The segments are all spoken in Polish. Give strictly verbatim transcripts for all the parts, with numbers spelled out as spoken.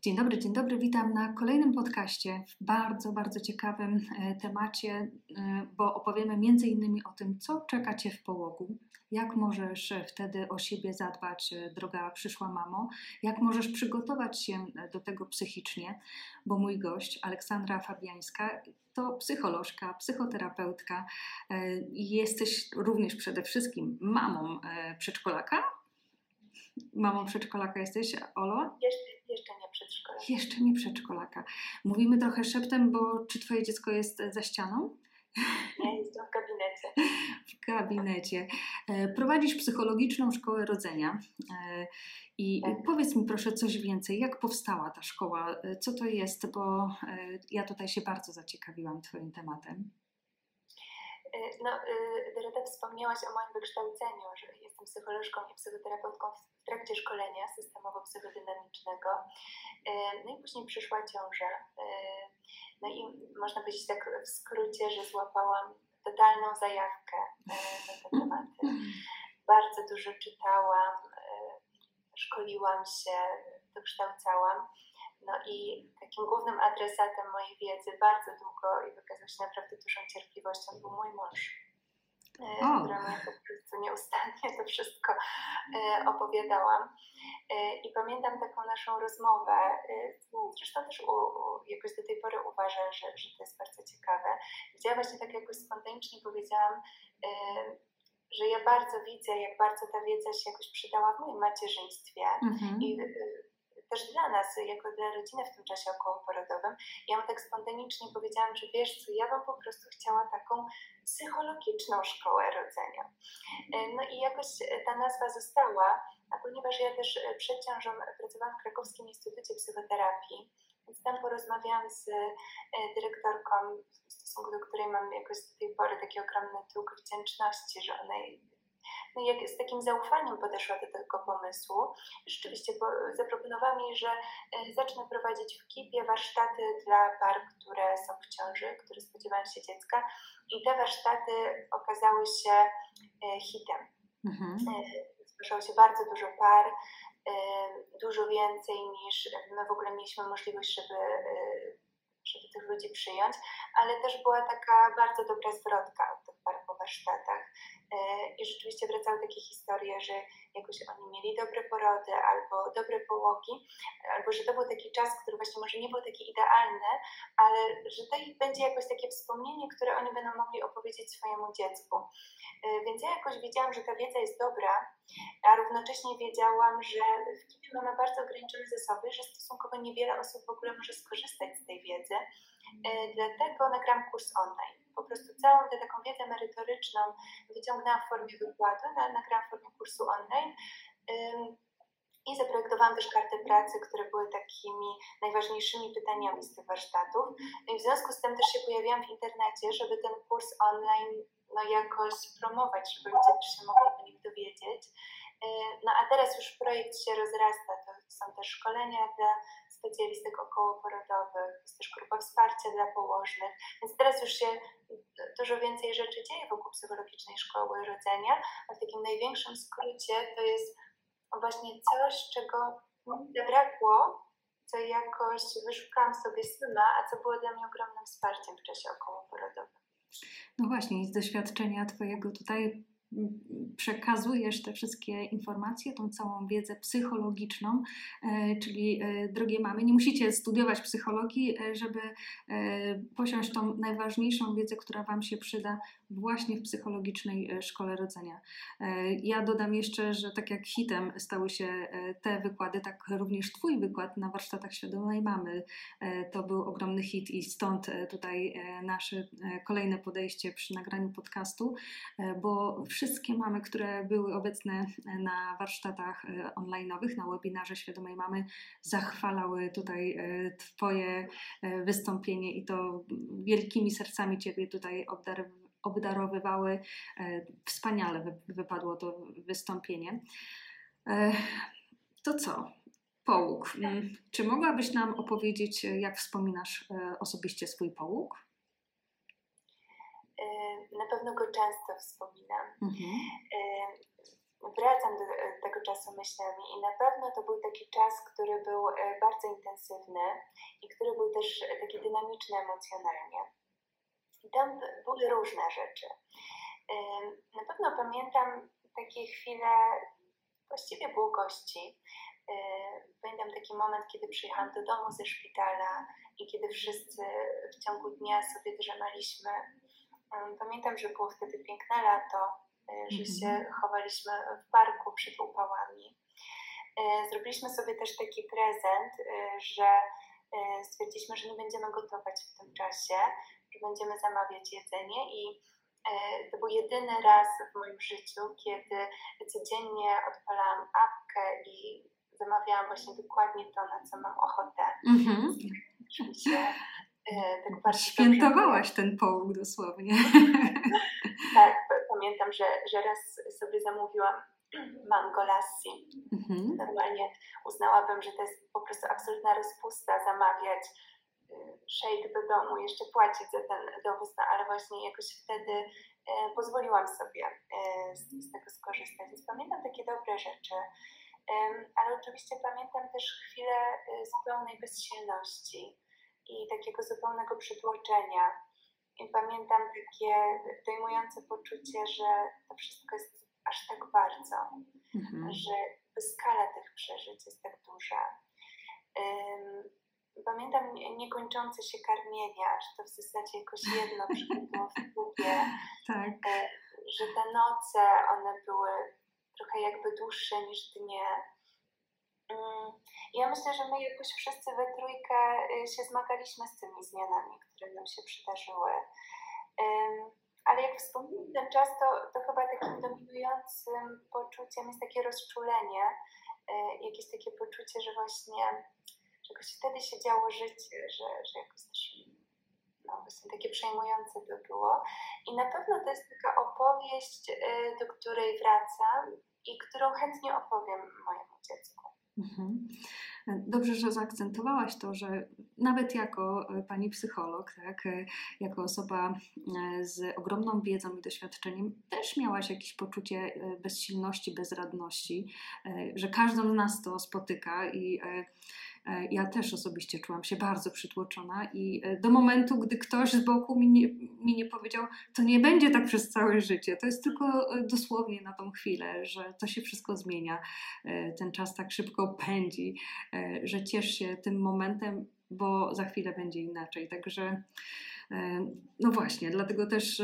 Dzień dobry, dzień dobry. Witam na kolejnym podcaście w bardzo, bardzo ciekawym temacie, bo opowiemy między innymi o tym, co czeka Cię w połogu, jak możesz wtedy o siebie zadbać, droga przyszła mamo, jak możesz przygotować się do tego psychicznie, bo mój gość, Aleksandra Fabiańska, to psycholożka, psychoterapeutka. Jesteś również przede wszystkim mamą przedszkolaka. Mamą przedszkolaka jesteś, Olo? Jeszcze, jeszcze nie przedszkolaka. Jeszcze nie przedszkolaka. Mówimy trochę szeptem, bo czy Twoje dziecko jest za ścianą? Nie, jestem w gabinecie. W gabinecie. Prowadzisz psychologiczną szkołę rodzenia. I tak. Powiedz mi proszę coś więcej, jak powstała ta szkoła? Co to jest? Bo ja tutaj się bardzo zaciekawiłam Twoim tematem. No, Dorota, wspomniałaś o moim wykształceniu, że jestem psycholożką i psychoterapeutką w trakcie szkolenia systemowo-psychodynamicznego. No i później przyszła ciąża. No i można powiedzieć tak w skrócie, że złapałam totalną zajawkę na te tematy. Bardzo dużo czytałam, szkoliłam się, dokształcałam. No i takim głównym adresatem mojej wiedzy bardzo długo i wykazał się naprawdę dużą cierpliwością był mój mąż, oh. któremu ja po prostu nieustannie to wszystko opowiadałam. I pamiętam taką naszą rozmowę, zresztą też u, u, jakoś do tej pory uważam, że, że to jest bardzo ciekawe, gdzie ja właśnie tak jakoś spontanicznie powiedziałam, że ja bardzo widzę, jak bardzo ta wiedza się jakoś przydała w moim macierzyństwie. Mm-hmm. I, też dla nas, jako dla rodziny w tym czasie okołoporodowym. Ja mu tak spontanicznie powiedziałam, że wiesz co, ja bym po prostu chciała taką psychologiczną szkołę rodzenia. No i jakoś ta nazwa została, a ponieważ ja też przed ciążą pracowałam w Krakowskim Instytucie Psychoterapii, więc tam porozmawiałam z dyrektorką, w stosunku do której mam jakoś do tej pory taki ogromny dług wdzięczności, że ona jej No jak z takim zaufaniem podeszła do tego pomysłu. Rzeczywiście zaproponowała mi, że zacznę prowadzić w Kipie warsztaty dla par, które są w ciąży, które spodziewają się dziecka. I te warsztaty okazały się hitem. Mhm. Zgłaszało się bardzo dużo par, dużo więcej niż my w ogóle mieliśmy możliwość, żeby... żeby tych ludzi przyjąć, ale też była taka bardzo dobra zwrotka od tych par po warsztatach i rzeczywiście wracały takie historie, że jakoś oni mieli dobre porody albo dobre połogi, albo że to był taki czas, który właśnie może nie był taki idealny, ale że to ich będzie jakoś takie wspomnienie, które oni będą mogli opowiedzieć swojemu dziecku. Więc ja jakoś wiedziałam, że ta wiedza jest dobra, a równocześnie wiedziałam, że w Kipie mamy bardzo ograniczone zasoby, że stosunkowo niewiele osób w ogóle może skorzystać z tej wiedzy. Dlatego nagrałam kurs online. Po prostu całą tę taką wiedzę merytoryczną wyciągnęłam w formie wykładu, nagrałam w formie kursu online. I zaprojektowałam też karty pracy, które były takimi najważniejszymi pytaniami z tych warsztatów. No i w związku z tym też się pojawiłam w internecie, żeby ten kurs online no jakoś promować, żeby ludzie też się mogli o nich dowiedzieć. No a teraz już projekt się rozrasta, to są też szkolenia dla specjalistek okołoporodowych, jest też grupa wsparcia dla położnych, więc teraz już się dużo więcej rzeczy dzieje wokół psychologicznej szkoły rodzenia, a w takim największym skrócie to jest właśnie coś, czego mi zabrakło, co jakoś wyszukałam sobie sama, a co było dla mnie ogromnym wsparciem w czasie okołoporodowym. No właśnie, z doświadczenia Twojego tutaj przekazujesz te wszystkie informacje, tą całą wiedzę psychologiczną, czyli drogie mamy, nie musicie studiować psychologii, żeby posiąść tą najważniejszą wiedzę, która Wam się przyda właśnie w psychologicznej szkole rodzenia. Ja dodam jeszcze, że tak jak hitem stały się te wykłady, tak również Twój wykład na warsztatach Świadomej Mamy to był ogromny hit i stąd tutaj nasze kolejne podejście przy nagraniu podcastu, bo wszystkie mamy, które były obecne na warsztatach online'owych, na webinarze Świadomej Mamy, zachwalały tutaj Twoje wystąpienie i to wielkimi sercami Ciebie tutaj obdarowywały. Wspaniale wypadło to wystąpienie. To co? Połóg. Czy mogłabyś nam opowiedzieć, jak wspominasz osobiście swój połóg? na pewno go często wspominam. Mhm. Wracam do tego czasu myślami i na pewno to był taki czas, który był bardzo intensywny i który był też taki dynamiczny emocjonalnie. I tam były różne rzeczy. Na pewno pamiętam takie chwile właściwie błogości. Pamiętam taki moment, kiedy przyjechałam do domu ze szpitala i kiedy wszyscy w ciągu dnia sobie drzemaliśmy. Pamiętam, że było wtedy piękne lato, że się chowaliśmy w parku przed upałami. Zrobiliśmy sobie też taki prezent, że stwierdziliśmy, że nie będziemy gotować w tym czasie, że będziemy zamawiać jedzenie i to był jedyny raz w moim życiu, kiedy codziennie odpalałam apkę i zamawiałam właśnie dokładnie to, na co mam ochotę. Mm-hmm. Się, e, tak bardzo świętowałaś dobrze. Ten połóg dosłownie. Tak, pamiętam, że, że raz sobie zamówiłam mango lassi. Mm-hmm. Normalnie uznałabym, że to jest po prostu absolutna rozpusta zamawiać szejk do domu, jeszcze płacić za ten dowóz, no, ale właśnie jakoś wtedy e, pozwoliłam sobie e, z, z tego skorzystać. Więc pamiętam takie dobre rzeczy, e, ale oczywiście pamiętam też chwilę e, zupełnej bezsilności i takiego zupełnego przytłoczenia. I pamiętam takie dojmujące poczucie, że to wszystko jest aż tak bardzo, mhm. że skala tych przeżyć jest tak duża. E, Pamiętam niekończące się karmienia, że to w zasadzie jakoś jedno przychodziło w głowie, tak. Że te noce, one były trochę jakby dłuższe niż dnie. Ja myślę, że my jakoś wszyscy we trójkę się zmagaliśmy z tymi zmianami, które nam się przydarzyły. Ale jak wspomniałam ten czas, to, to chyba takim dominującym poczuciem jest takie rozczulenie, jakieś takie poczucie, że właśnie jakoś wtedy się działo życie, że, że jakoś też, no, właśnie takie przejmujące to było. I na pewno to jest taka opowieść, do której wracam i którą chętnie opowiem mojemu dziecku. Mhm. Dobrze, że zaakcentowałaś to, że nawet jako pani psycholog, tak, jako osoba z ogromną wiedzą i doświadczeniem też miałaś jakieś poczucie bezsilności, bezradności, że każdą z nas to spotyka i ja też osobiście czułam się bardzo przytłoczona i do momentu, gdy ktoś z boku mi nie, mi nie powiedział, to nie będzie tak przez całe życie, to jest tylko dosłownie na tą chwilę, że to się wszystko zmienia, ten czas tak szybko pędzi, że ciesz się tym momentem, bo za chwilę będzie inaczej, także no właśnie, dlatego też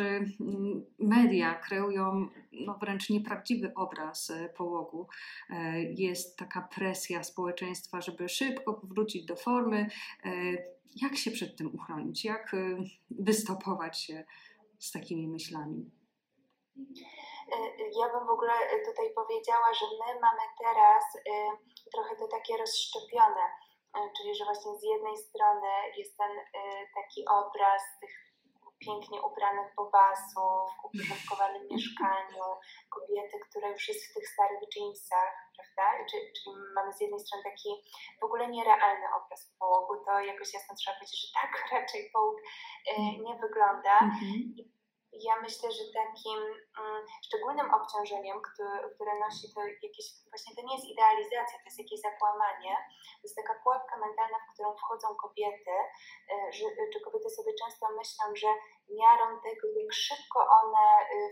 media kreują no wręcz nieprawdziwy obraz połogu. Jest taka presja społeczeństwa, żeby szybko powrócić do formy. Jak się przed tym uchronić? Jak wystopować się z takimi myślami? Ja bym w ogóle tutaj powiedziała, że my mamy teraz trochę to takie rozszczepione. Czyli, że właśnie z jednej strony jest ten y, taki obraz tych pięknie ubranych bobasów, w uporządkowanym mieszkaniu, kobiety, która już jest w tych starych dżinsach, prawda? Czyli, czyli mamy z jednej strony taki w ogóle nierealny obraz połogu, to jakoś jasno trzeba powiedzieć, że tak raczej połóg y, nie wygląda. Mm-hmm. Ja myślę, że takim mm, szczególnym obciążeniem, które, które nosi to jakieś, właśnie to nie jest idealizacja, to jest jakieś zakłamanie, to jest taka pułapka mentalna, w którą wchodzą kobiety, y, że, czy kobiety sobie często myślą, że miarą tego, jak szybko one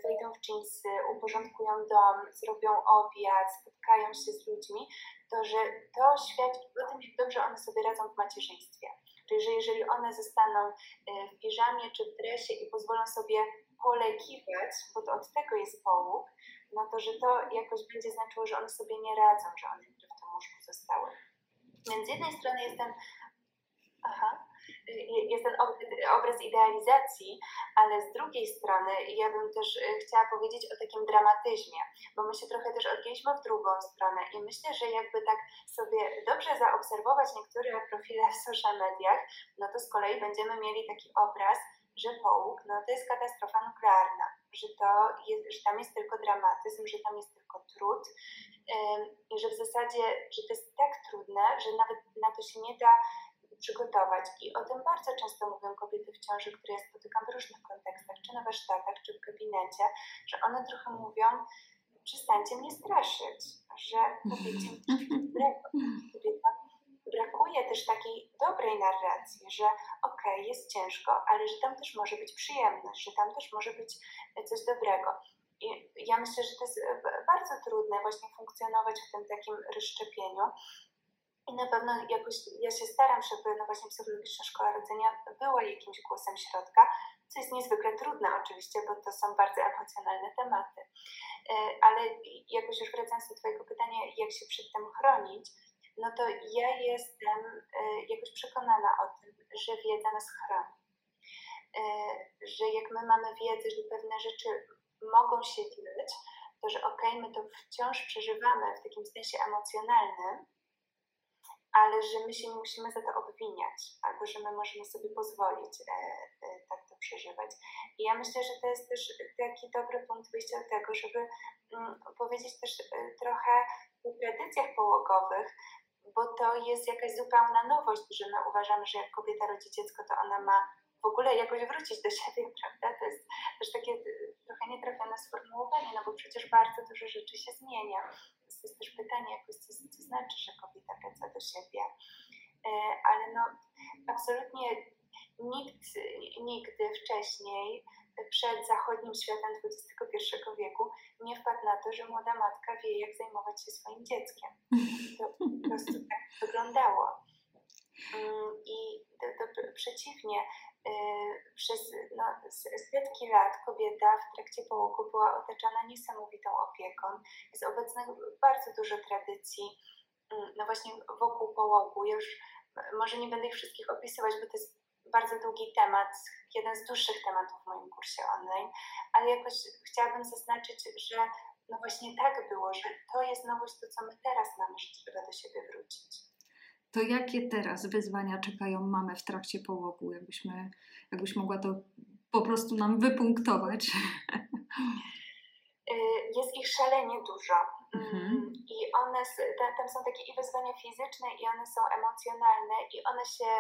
wejdą w dżinsy, uporządkują dom, zrobią obiad, spotkają się z ludźmi, to że to świadczy o tym, jak dobrze one sobie radzą w macierzyństwie. Czyli, że jeżeli one zostaną w piżamie czy w dresie i pozwolą sobie polegiwać, bo to od tego jest połóg, no to, że to jakoś będzie znaczyło, że one sobie nie radzą, że one w tym łóżku zostały. Więc z jednej strony jest ten, aha, jest ten obraz idealizacji, ale z drugiej strony ja bym też chciała powiedzieć o takim dramatyzmie, bo my się trochę też odgięliśmy w drugą stronę i myślę, że jakby tak sobie dobrze zaobserwować niektóre profile w social mediach, no to z kolei będziemy mieli taki obraz, że połóg, no to jest katastrofa nuklearna, że, to jest, że tam jest tylko dramatyzm, że tam jest tylko trud i że w zasadzie, że to jest tak trudne, że nawet na to się nie da przygotować. I o tym bardzo często mówią kobiety w ciąży, które ja spotykam w różnych kontekstach, czy na warsztatach, czy w gabinecie, że one trochę mówią: przestańcie mnie straszyć, że kobiecie brakuje też takiej dobrej narracji, że okej, okay, jest ciężko, ale że tam też może być przyjemność, że tam też może być coś dobrego. I ja myślę, że to jest bardzo trudne właśnie funkcjonować w tym takim rozszczepieniu. I na pewno jakoś ja się staram, żeby no właśnie psychologiczna szkoła rodzenia była jakimś głosem środka, co jest niezwykle trudne oczywiście, bo to są bardzo emocjonalne tematy. Ale jakoś już wracając do Twojego pytania, jak się przed tym chronić, no to ja jestem jakoś przekonana o tym, że wiedza nas chroni. Że jak my mamy wiedzę, że pewne rzeczy mogą się dziać, to że okej, my to wciąż przeżywamy w takim sensie emocjonalnym, ale że my się nie musimy za to obwiniać, albo że my możemy sobie pozwolić e, e, tak to przeżywać. I ja myślę, że to jest też taki dobry punkt wyjścia do tego, żeby m, powiedzieć też e, trochę o tradycjach połogowych, bo to jest jakaś zupełna nowość, że my uważamy, że jak kobieta rodzi dziecko, to ona ma w ogóle jakoś wrócić do siebie, prawda? To jest też takie trochę nietrafione sformułowanie, no bo przecież bardzo dużo rzeczy się zmienia. To jest też pytanie jakoś, co, co znaczy, że kobieta wraca do siebie. Ale no absolutnie nikt nigdy wcześniej przed zachodnim światem dwudziestego pierwszego wieku nie wpadł na to, że młoda matka wie, jak zajmować się swoim dzieckiem. To po prostu tak wyglądało. I to, to przeciwnie, przez no, setki lat kobieta w trakcie połogu była otaczana niesamowitą opieką. Jest obecnych bardzo dużo tradycji, no właśnie wokół połogu. Ja już może nie będę ich wszystkich opisywać, bo to jest bardzo długi temat, jeden z dłuższych tematów w moim kursie online, ale jakoś chciałabym zaznaczyć, że no właśnie tak było, że to jest nowość, to co my teraz mamy, że trzeba do siebie wrócić. To jakie teraz wyzwania czekają mamę w trakcie połogu? Jakbyśmy, jakbyś mogła to po prostu nam wypunktować. Jest ich szalenie dużo. Mhm. I one, tam są takie i wyzwania fizyczne, i one są emocjonalne, i one się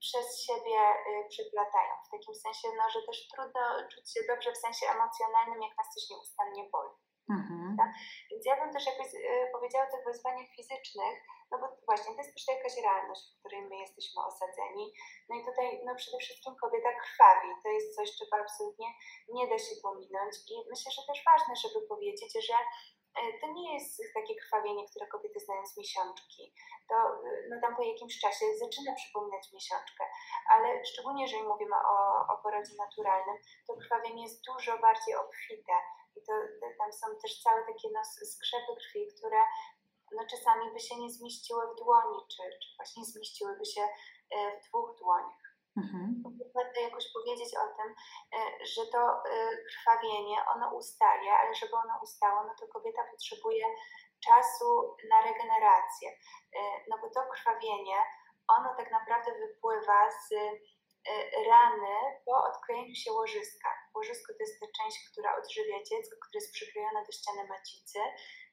przez siebie przyplatają. W takim sensie, no, że też trudno czuć się dobrze w sensie emocjonalnym, jak nas coś nieustannie boli. Mhm. Tak? Więc ja bym też jakoś powiedziała o tych wyzwaniach fizycznych, no bo właśnie to jest też jakaś realność, w której my jesteśmy osadzeni. No i tutaj no przede wszystkim kobieta krwawi. To jest coś, czego absolutnie nie da się pominąć. I myślę, że też ważne, żeby powiedzieć, że to nie jest takie krwawienie, które kobiety znają z miesiączki. To no tam po jakimś czasie zaczyna przypominać miesiączkę, ale szczególnie jeżeli mówimy o, o porodzie naturalnym, to krwawienie jest dużo bardziej obfite. I to, to, tam są też całe takie no, skrzepy krwi, które no czasami by się nie zmieściły w dłoni, czy, czy właśnie zmieściłyby się w dwóch dłoniach. Mhm. Warto jakoś powiedzieć o tym, że to krwawienie, ono ustaje, ale żeby ono ustało, no to kobieta potrzebuje czasu na regenerację. No bo to krwawienie, ono tak naprawdę wypływa z rany po odklejeniu się łożyska. Łożysko to jest ta część, która odżywia dziecko, które jest przyklejone do ściany macicy.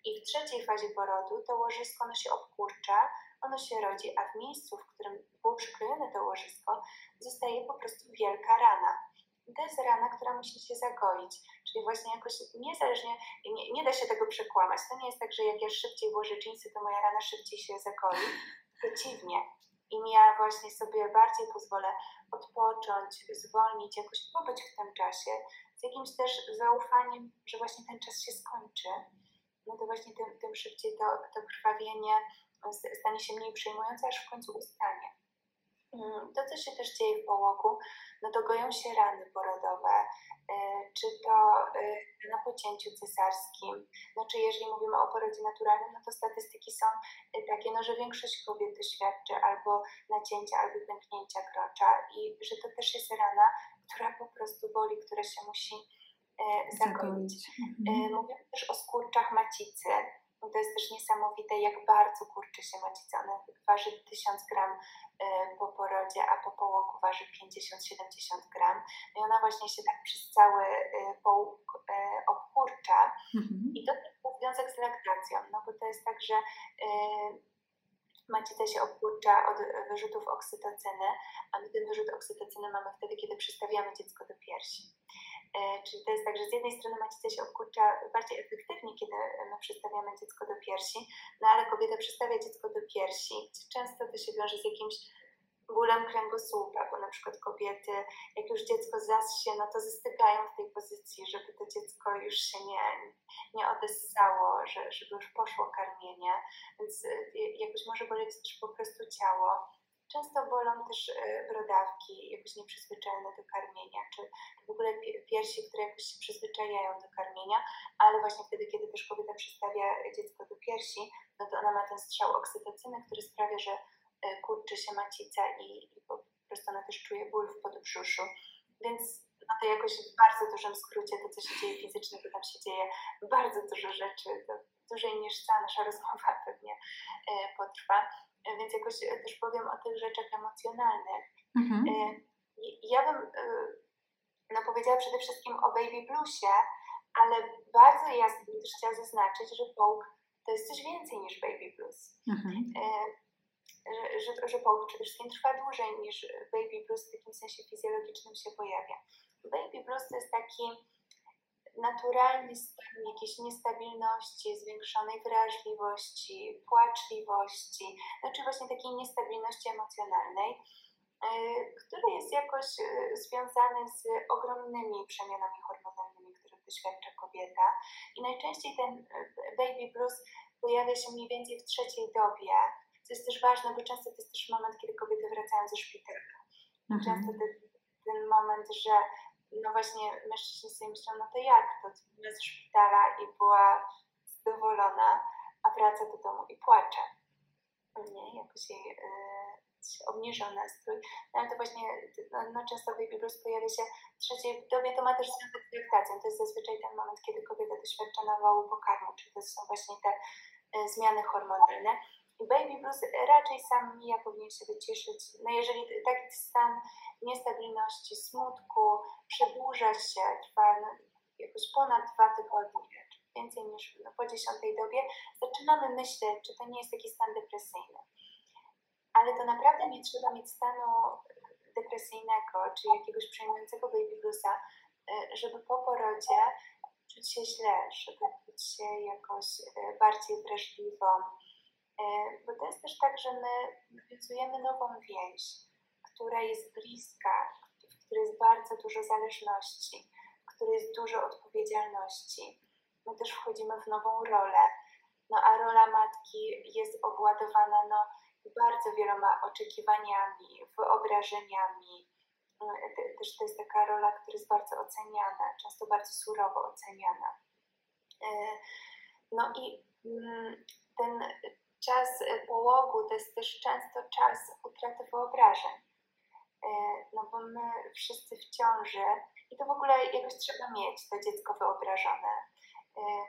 I w trzeciej fazie porodu to łożysko ono się obkurcza, ono się rodzi, a w miejscu, w którym było przyklejone to łożysko, zostaje po prostu wielka rana. I to jest rana, która musi się zagoić, czyli właśnie jakoś niezależnie, nie, nie da się tego przekłamać. To nie jest tak, że jak ja szybciej włożę dżinsy, to moja rana szybciej się zagoi. Przeciwnie. Im ja właśnie sobie bardziej pozwolę odpocząć, zwolnić, jakoś pobyć w tym czasie, z jakimś też zaufaniem, że właśnie ten czas się skończy, no to właśnie tym, tym szybciej to, to krwawienie stanie się mniej przejmujące, aż w końcu ustanie. To, co się też dzieje w połogu, no to goją się rany porodowe, czy to na pocięciu cesarskim, no czy jeżeli mówimy o porodzie naturalnym, no to statystyki są takie, no że większość kobiet doświadczy albo nacięcia, albo pęknięcia krocza i że to też jest rana, która po prostu boli, która się musi zakończyć. Mhm. Mówimy też o skurczach macicy. To jest też niesamowite, jak bardzo kurczy się macica. Ona waży tysiąc gram po porodzie, a po połogu waży pięćdziesiąt do siedemdziesięciu gram. I ona właśnie się tak przez cały połóg obkurcza. Mm-hmm. I to jest związek z laktacją, no bo to jest tak, że Macie też opłucza od wyrzutów oksytocyny, a my ten wyrzut oksytocyny mamy wtedy, kiedy przystawiamy dziecko do piersi. Czyli to jest tak, że z jednej strony macicesia obkurcza bardziej efektywnie, kiedy my przystawiamy dziecko do piersi, no ale kobieta przystawia dziecko do piersi, często to się wiąże z jakimś bólem kręgosłupa, bo na przykład kobiety, jak już dziecko zasie, no to zastygają w tej pozycji, żeby to dziecko już się nie, nie odessało, że, żeby już poszło karmienie, więc jakoś może boleć też po prostu ciało. Często bolą też brodawki jakoś nieprzyzwyczajone do karmienia, czy w ogóle piersi, które jakoś się przyzwyczajają do karmienia, ale właśnie wtedy, kiedy też kobieta przystawia dziecko do piersi, no to ona ma ten strzał oksytocyny, który sprawia, że kurczy się macica i, i po prostu ona też czuje ból w podbrzuszu. Więc no to jakoś w bardzo dużym skrócie to, co się dzieje fizycznie, to tam się dzieje bardzo dużo rzeczy, to dłużej niż cała nasza rozmowa pewnie potrwa. Więc jakoś też powiem o tych rzeczach emocjonalnych. Mhm. Ja bym no, powiedziała przede wszystkim o baby bluesie, ale bardzo jasno bym też chciała zaznaczyć, że połk to jest coś więcej niż baby blues. Mhm. Że, że, że połk przede wszystkim trwa dłużej niż baby blues w takim sensie fizjologicznym się pojawia. Baby blues to jest taki naturalny stan jakiejś niestabilności, zwiększonej wrażliwości, płaczliwości, znaczy właśnie takiej niestabilności emocjonalnej, yy, który jest jakoś yy, związany z ogromnymi przemianami hormonalnymi, których doświadcza kobieta. I najczęściej ten baby blues pojawia się mniej więcej w trzeciej dobie, co jest też ważne, bo często to jest też moment, kiedy kobiety wracają ze szpitala. Mhm. Często ten, ten moment, że no właśnie mężczyźni sobie myślą, no to jak to? Była ze szpitala i była zadowolona, a wraca do domu i płacze. Nie, jakoś jej yy, obniżał nastrój. No ale to właśnie, no, no często baby blues pojawia się w trzeciej dobie, to ma też związek z traktacją. To jest zazwyczaj ten moment, kiedy kobieta doświadcza nawału pokarmu, czyli to są właśnie te y, zmiany hormonalne. I baby blues raczej sam mija, powinien się wyciszyć. No jeżeli taki stan niestabilności, smutku przedłuża się, trwa no, jakoś ponad dwa tygodnie, więcej niż no, po dziesiątej dobie, zaczynamy myśleć, czy to nie jest taki stan depresyjny. Ale to naprawdę nie trzeba mieć stanu depresyjnego, czy jakiegoś przejmującego baby bluesa, żeby po porodzie czuć się źle, żeby czuć się jakoś bardziej wrażliwą. Bo to jest też tak, że my nawiązujemy nową więź, która jest bliska, w której jest bardzo dużo zależności, w której jest dużo odpowiedzialności. My też wchodzimy w nową rolę, no a rola matki jest obładowana no, bardzo wieloma oczekiwaniami, wyobrażeniami. Też to jest taka rola, która jest bardzo oceniana, często bardzo surowo oceniana. No i ten czas połogu to jest też często czas utraty wyobrażeń, no bo my wszyscy w ciąży i to w ogóle jakoś trzeba mieć to dziecko wyobrażone,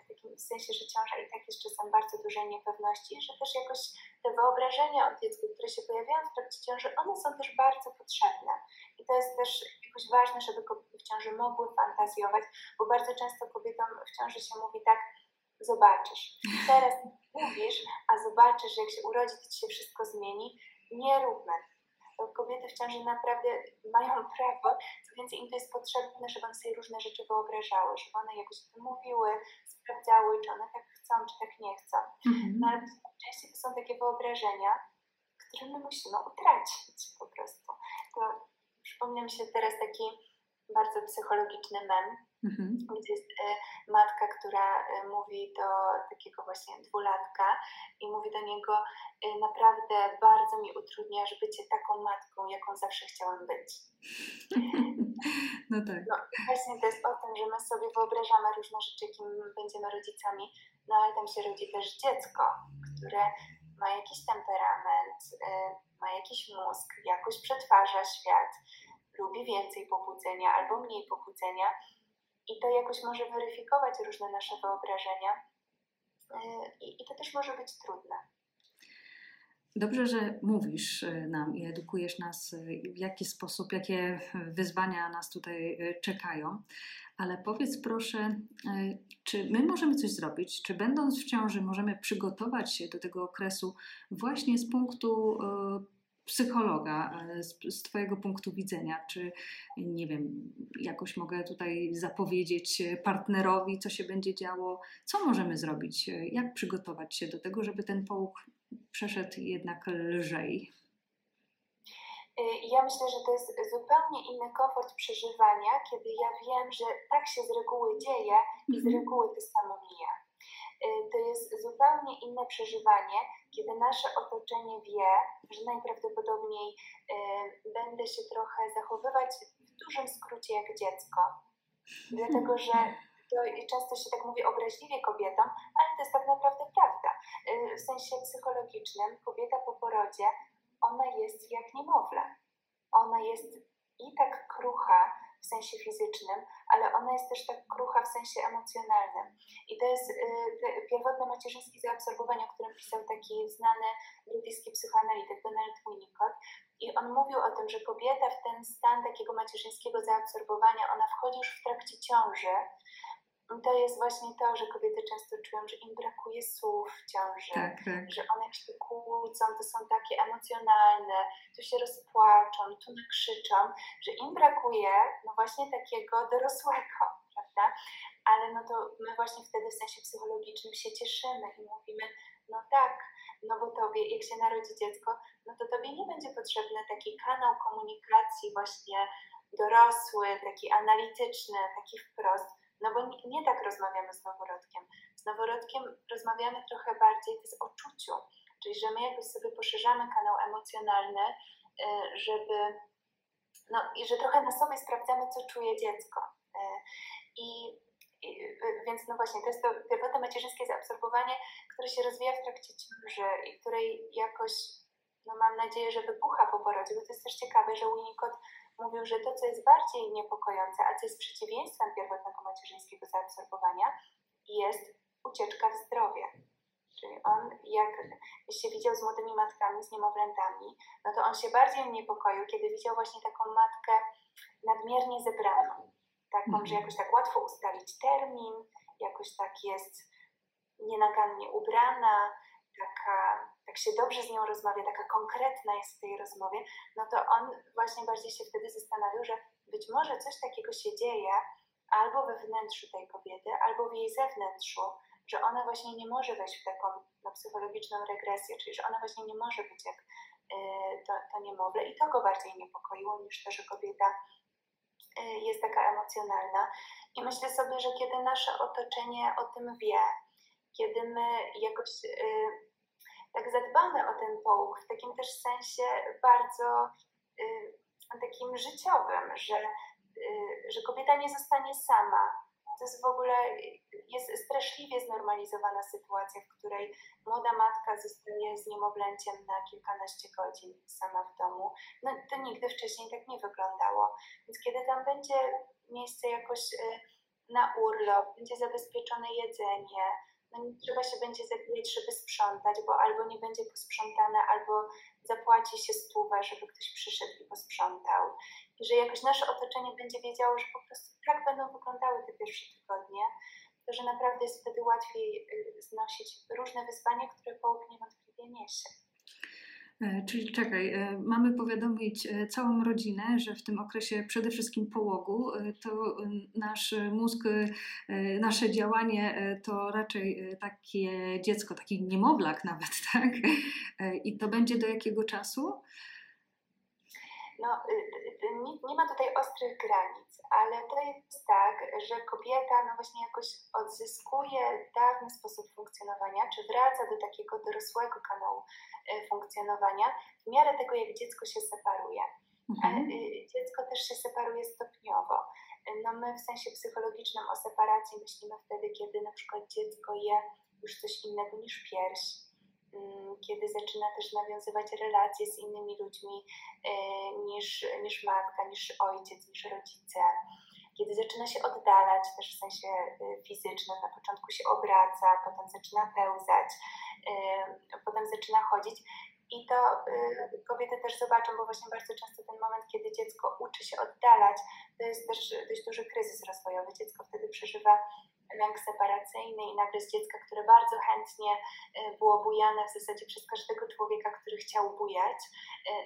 w takim sensie, że ciąża i tak jest czasem bardzo dużej niepewności, że też jakoś te wyobrażenia o dziecku, które się pojawiają w trakcie ciąży, one są też bardzo potrzebne i to jest też jakoś ważne, żeby kobiety w ciąży mogły fantazjować, bo bardzo często kobietom w ciąży się mówi tak: zobaczysz. Teraz mówisz, a zobaczysz, że jak się urodzi, to ci się wszystko zmieni. Nie róbmy. To kobiety w ciąży naprawdę mają prawo, co więcej im to jest potrzebne, żeby one sobie różne rzeczy wyobrażały, żeby one jakoś mówiły, sprawdzały, czy one tak chcą, czy tak nie chcą. Mm-hmm. No ale częściej to są takie wyobrażenia, które my musimy utracić po prostu. To przypomina mi się teraz taki bardzo psychologiczny mem, mhm. gdzie jest y, matka, która y, mówi do takiego właśnie dwulatka i mówi do niego: y, naprawdę bardzo mi utrudniasz bycie taką matką, jaką zawsze chciałam być. No tak. No, właśnie to jest o tym, że my sobie wyobrażamy różne rzeczy, kim będziemy rodzicami, no ale tam się rodzi też dziecko, które ma jakiś temperament, y, ma jakiś mózg, jakoś przetwarza świat, lubi więcej pobudzenia albo mniej pobudzenia i to jakoś może weryfikować różne nasze wyobrażenia i, i to też może być trudne. Dobrze, że mówisz nam i edukujesz nas, w jaki sposób, jakie wyzwania nas tutaj czekają, ale powiedz proszę, czy my możemy coś zrobić, czy będąc w ciąży możemy przygotować się do tego okresu właśnie z punktu psychologa, z, z Twojego punktu widzenia, czy nie wiem, jakoś mogę tutaj zapowiedzieć partnerowi, co się będzie działo, co możemy zrobić, jak przygotować się do tego, żeby ten połóg przeszedł jednak lżej? Ja myślę, że to jest zupełnie inny komfort przeżywania, kiedy ja wiem, że tak się z reguły dzieje i z reguły to samo mija. To jest zupełnie inne przeżywanie, kiedy nasze otoczenie wie, że najprawdopodobniej będę się trochę zachowywać w dużym skrócie jak dziecko. Dlatego, że to często się tak mówi obraźliwie kobietom, ale to jest tak naprawdę prawda. W sensie psychologicznym kobieta po porodzie, ona jest jak niemowlę. Ona jest i tak krucha w sensie fizycznym, ale ona jest też tak krucha w sensie emocjonalnym. I to jest y, pierwotne macierzyńskie zaabsorbowanie, o którym pisał taki znany brytyjski psychoanalityk Donald Winnicott. I on mówił o tym, że kobieta w ten stan takiego macierzyńskiego zaabsorbowania, ona wchodzi już w trakcie ciąży. To jest właśnie to, że kobiety często czują, że im brakuje słów w ciąży, tak, tak. Że one się kłócą, to są takie emocjonalne, tu się rozpłaczą, tu nakrzyczą, że im brakuje no właśnie takiego dorosłego, prawda? Ale no to my właśnie wtedy w sensie psychologicznym się cieszymy i mówimy, no tak, no bo tobie, jak się narodzi dziecko, no to tobie nie będzie potrzebny taki kanał komunikacji właśnie dorosły, taki analityczny, taki wprost. No bo nie, nie tak rozmawiamy z noworodkiem. Z noworodkiem rozmawiamy trochę bardziej z odczuciu. Czyli, że my jakoś sobie poszerzamy kanał emocjonalny, żeby... No i że trochę na sobie sprawdzamy, co czuje dziecko. I, i więc no właśnie, to jest to pierwotne macierzyńskie zaabsorbowanie, które się rozwija w trakcie ciąży i której jakoś, no mam nadzieję, że wybucha po porodzie, bo to jest też ciekawe, że Winnicott mówił, że to, co jest bardziej niepokojące, a co jest przeciwieństwem pierwotnego macierzyńskiego zaabsorbowania, jest ucieczka w zdrowie. Czyli on, jak się widział z młodymi matkami, z niemowlętami, no to on się bardziej niepokoił, kiedy widział właśnie taką matkę nadmiernie zebraną. Taką, że jakoś tak łatwo ustalić termin, jakoś tak jest nienagannie ubrana, taka... tak się dobrze z nią rozmawia, taka konkretna jest w tej rozmowie, no to on właśnie bardziej się wtedy zastanawiał, że być może coś takiego się dzieje albo we wnętrzu tej kobiety, albo w jej zewnętrzu, że ona właśnie nie może wejść w taką no, psychologiczną regresję, czyli że ona właśnie nie może być jak y, to, to niemowlę i to go bardziej niepokoiło niż to, że kobieta y, jest taka emocjonalna. I myślę sobie, że kiedy nasze otoczenie o tym wie, kiedy my jakoś... Y, tak zadbamy o ten połóg w takim też sensie bardzo y, takim życiowym, że, y, że kobieta nie zostanie sama. To jest w ogóle jest straszliwie znormalizowana sytuacja, w której młoda matka zostaje z niemowlęciem na kilkanaście godzin sama w domu. No to nigdy wcześniej tak nie wyglądało. Więc kiedy tam będzie miejsce jakoś y, na urlop, będzie zabezpieczone jedzenie, no nie trzeba się będzie zabijać, żeby sprzątać, bo albo nie będzie posprzątane, albo zapłaci się stówę, żeby ktoś przyszedł i posprzątał. I że jakoś nasze otoczenie będzie wiedziało, że po prostu tak będą wyglądały te pierwsze tygodnie, to że naprawdę jest wtedy łatwiej znosić różne wyzwania, które połóg niewątpliwie niesie. Czyli czekaj, mamy powiadomić całą rodzinę, że w tym okresie przede wszystkim połogu to nasz mózg, nasze działanie to raczej takie dziecko, taki niemowlak nawet, tak? I to będzie do jakiego czasu? No, nie, nie ma tutaj ostrych granic, ale to jest tak, że kobieta no właśnie jakoś odzyskuje dawny sposób funkcjonowania, czy wraca do takiego dorosłego kanału funkcjonowania w miarę tego, jak dziecko się separuje. Mhm. Dziecko też się separuje stopniowo. No my w sensie psychologicznym o separacji myślimy wtedy, kiedy na przykład dziecko je już coś innego niż pierś. Kiedy zaczyna też nawiązywać relacje z innymi ludźmi yy, niż, niż matka, niż ojciec, niż rodzice. Kiedy zaczyna się oddalać też w sensie yy, fizycznym, na początku się obraca, potem zaczyna pełzać, yy, potem zaczyna chodzić. I to y, kobiety też zobaczą, bo właśnie bardzo często ten moment, kiedy dziecko uczy się oddalać, to jest też dość duży kryzys rozwojowy. Dziecko wtedy przeżywa lęk separacyjny i nagle z dziecka, które bardzo chętnie było bujane w zasadzie przez każdego człowieka, który chciał bujać,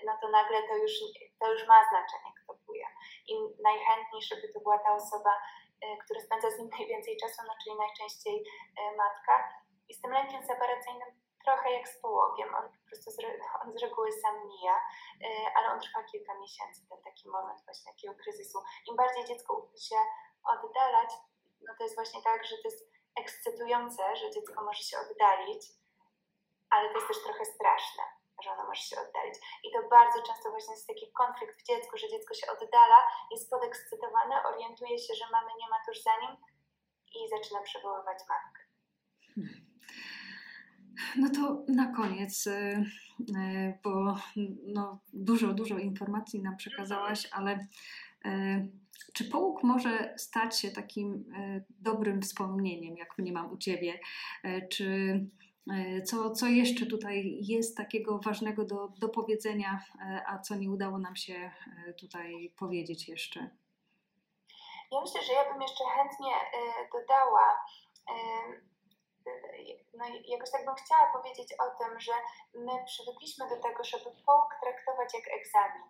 no to nagle to już, to już ma znaczenie, kto buja. I najchętniej, żeby to była ta osoba, która spędza z nim najwięcej czasu, no czyli najczęściej matka. I z tym lękiem separacyjnym trochę jak z połogiem, on po prostu z, re- on z reguły sam mija, ale on trwa kilka miesięcy, ten taki moment właśnie takiego kryzysu. Im bardziej dziecko uczy się oddalać, no to jest właśnie tak, że to jest ekscytujące, że dziecko może się oddalić, ale to jest też trochę straszne, że ono może się oddalić. I to bardzo często właśnie jest taki konflikt w dziecku, że dziecko się oddala, jest podekscytowane, orientuje się, że mamy nie ma tuż za nim i zaczyna przywoływać matkę. No to na koniec, bo no dużo, dużo informacji nam przekazałaś, ale... Czy połóg może stać się takim dobrym wspomnieniem, jak mnie mam u Ciebie? Czy co, co jeszcze tutaj jest takiego ważnego do, do powiedzenia, a co nie udało nam się tutaj powiedzieć jeszcze? Ja myślę, że ja bym jeszcze chętnie dodała, no jakoś tak bym chciała powiedzieć o tym, że my przywykliśmy do tego, żeby połóg traktować jak egzamin.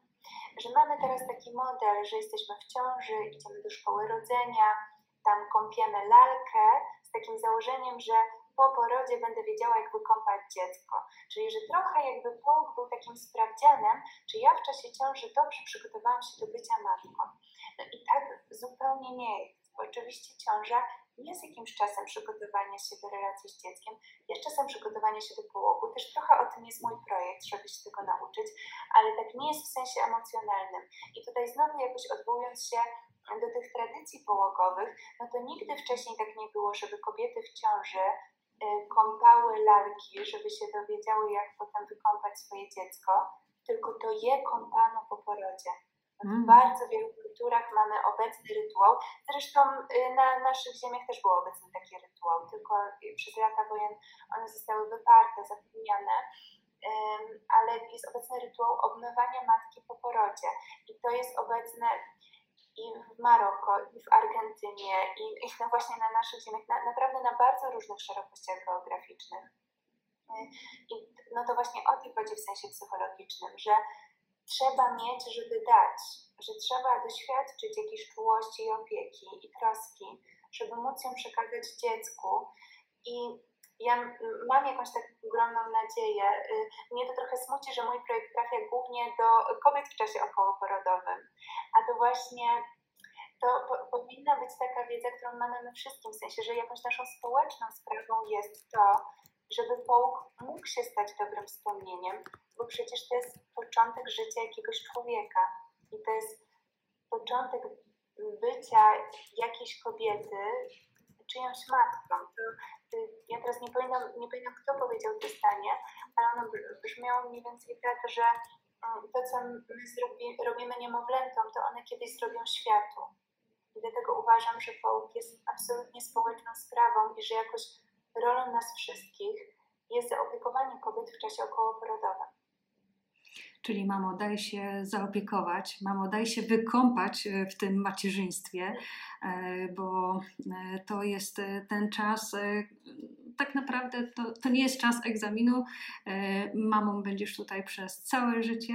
Że mamy teraz taki model, że jesteśmy w ciąży, idziemy do szkoły rodzenia, tam kąpiemy lalkę z takim założeniem, że po porodzie będę wiedziała, jak wykąpać dziecko. Czyli, że trochę jakby połóg był takim sprawdzianem, czy ja w czasie ciąży dobrze przygotowałam się do bycia matką. No i tak zupełnie nie jest. Oczywiście ciąża jest jakimś czasem przygotowania się do relacji z dzieckiem, jest czasem przygotowania się do połogu. Też trochę o tym jest mój projekt, żeby się tego nauczyć, ale tak nie jest w sensie emocjonalnym. I tutaj znowu jakoś odwołując się do tych tradycji połogowych, no to nigdy wcześniej tak nie było, żeby kobiety w ciąży kąpały lalki, żeby się dowiedziały, jak potem wykąpać swoje dziecko, tylko to je kąpano po porodzie. W bardzo wielu kulturach mamy obecny rytuał, zresztą na naszych ziemiach też był obecny taki rytuał, tylko przez lata wojen one zostały wyparte, zapomniane, ale jest obecny rytuał obmywania matki po porodzie i to jest obecne i w Maroko, i w Argentynie, i, i no właśnie na naszych ziemiach, na, naprawdę na bardzo różnych szerokościach geograficznych. I no to właśnie o tym chodzi w sensie psychologicznym, że trzeba mieć, żeby dać, że trzeba doświadczyć jakiejś czułości i opieki i troski, żeby móc ją przekazać dziecku. I ja mam jakąś taką ogromną nadzieję. Mnie to trochę smuci, że mój projekt trafia głównie do kobiet w czasie okołoporodowym, a to właśnie to po, powinna być taka wiedza, którą mamy my wszystkim, w sensie, że jakąś naszą społeczną sprawą jest to, żeby połóg mógł się stać dobrym wspomnieniem, bo przecież to jest początek życia jakiegoś człowieka i to jest początek bycia jakiejś kobiety czyjąś matką. To, to, ja teraz nie pamiętam, nie pamiętam, kto powiedział to zdanie, ale ono brzmiało mniej więcej tak, że to, co my zrobi, robimy niemowlętom, to one kiedyś zrobią światu. I dlatego uważam, że połóg jest absolutnie społeczną sprawą i że jakoś rolą nas wszystkich jest zaopiekowanie kobiet w czasie okołoporodowym. Czyli mamo, daj się zaopiekować, mamo, daj się wykąpać w tym macierzyństwie, bo to jest ten czas, tak naprawdę to, to nie jest czas egzaminu, mamą będziesz tutaj przez całe życie,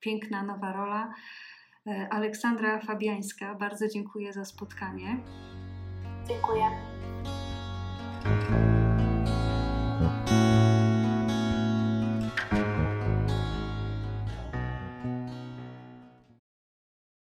piękna nowa rola. Aleksandra Fabiańska, bardzo dziękuję za spotkanie. Dziękuję.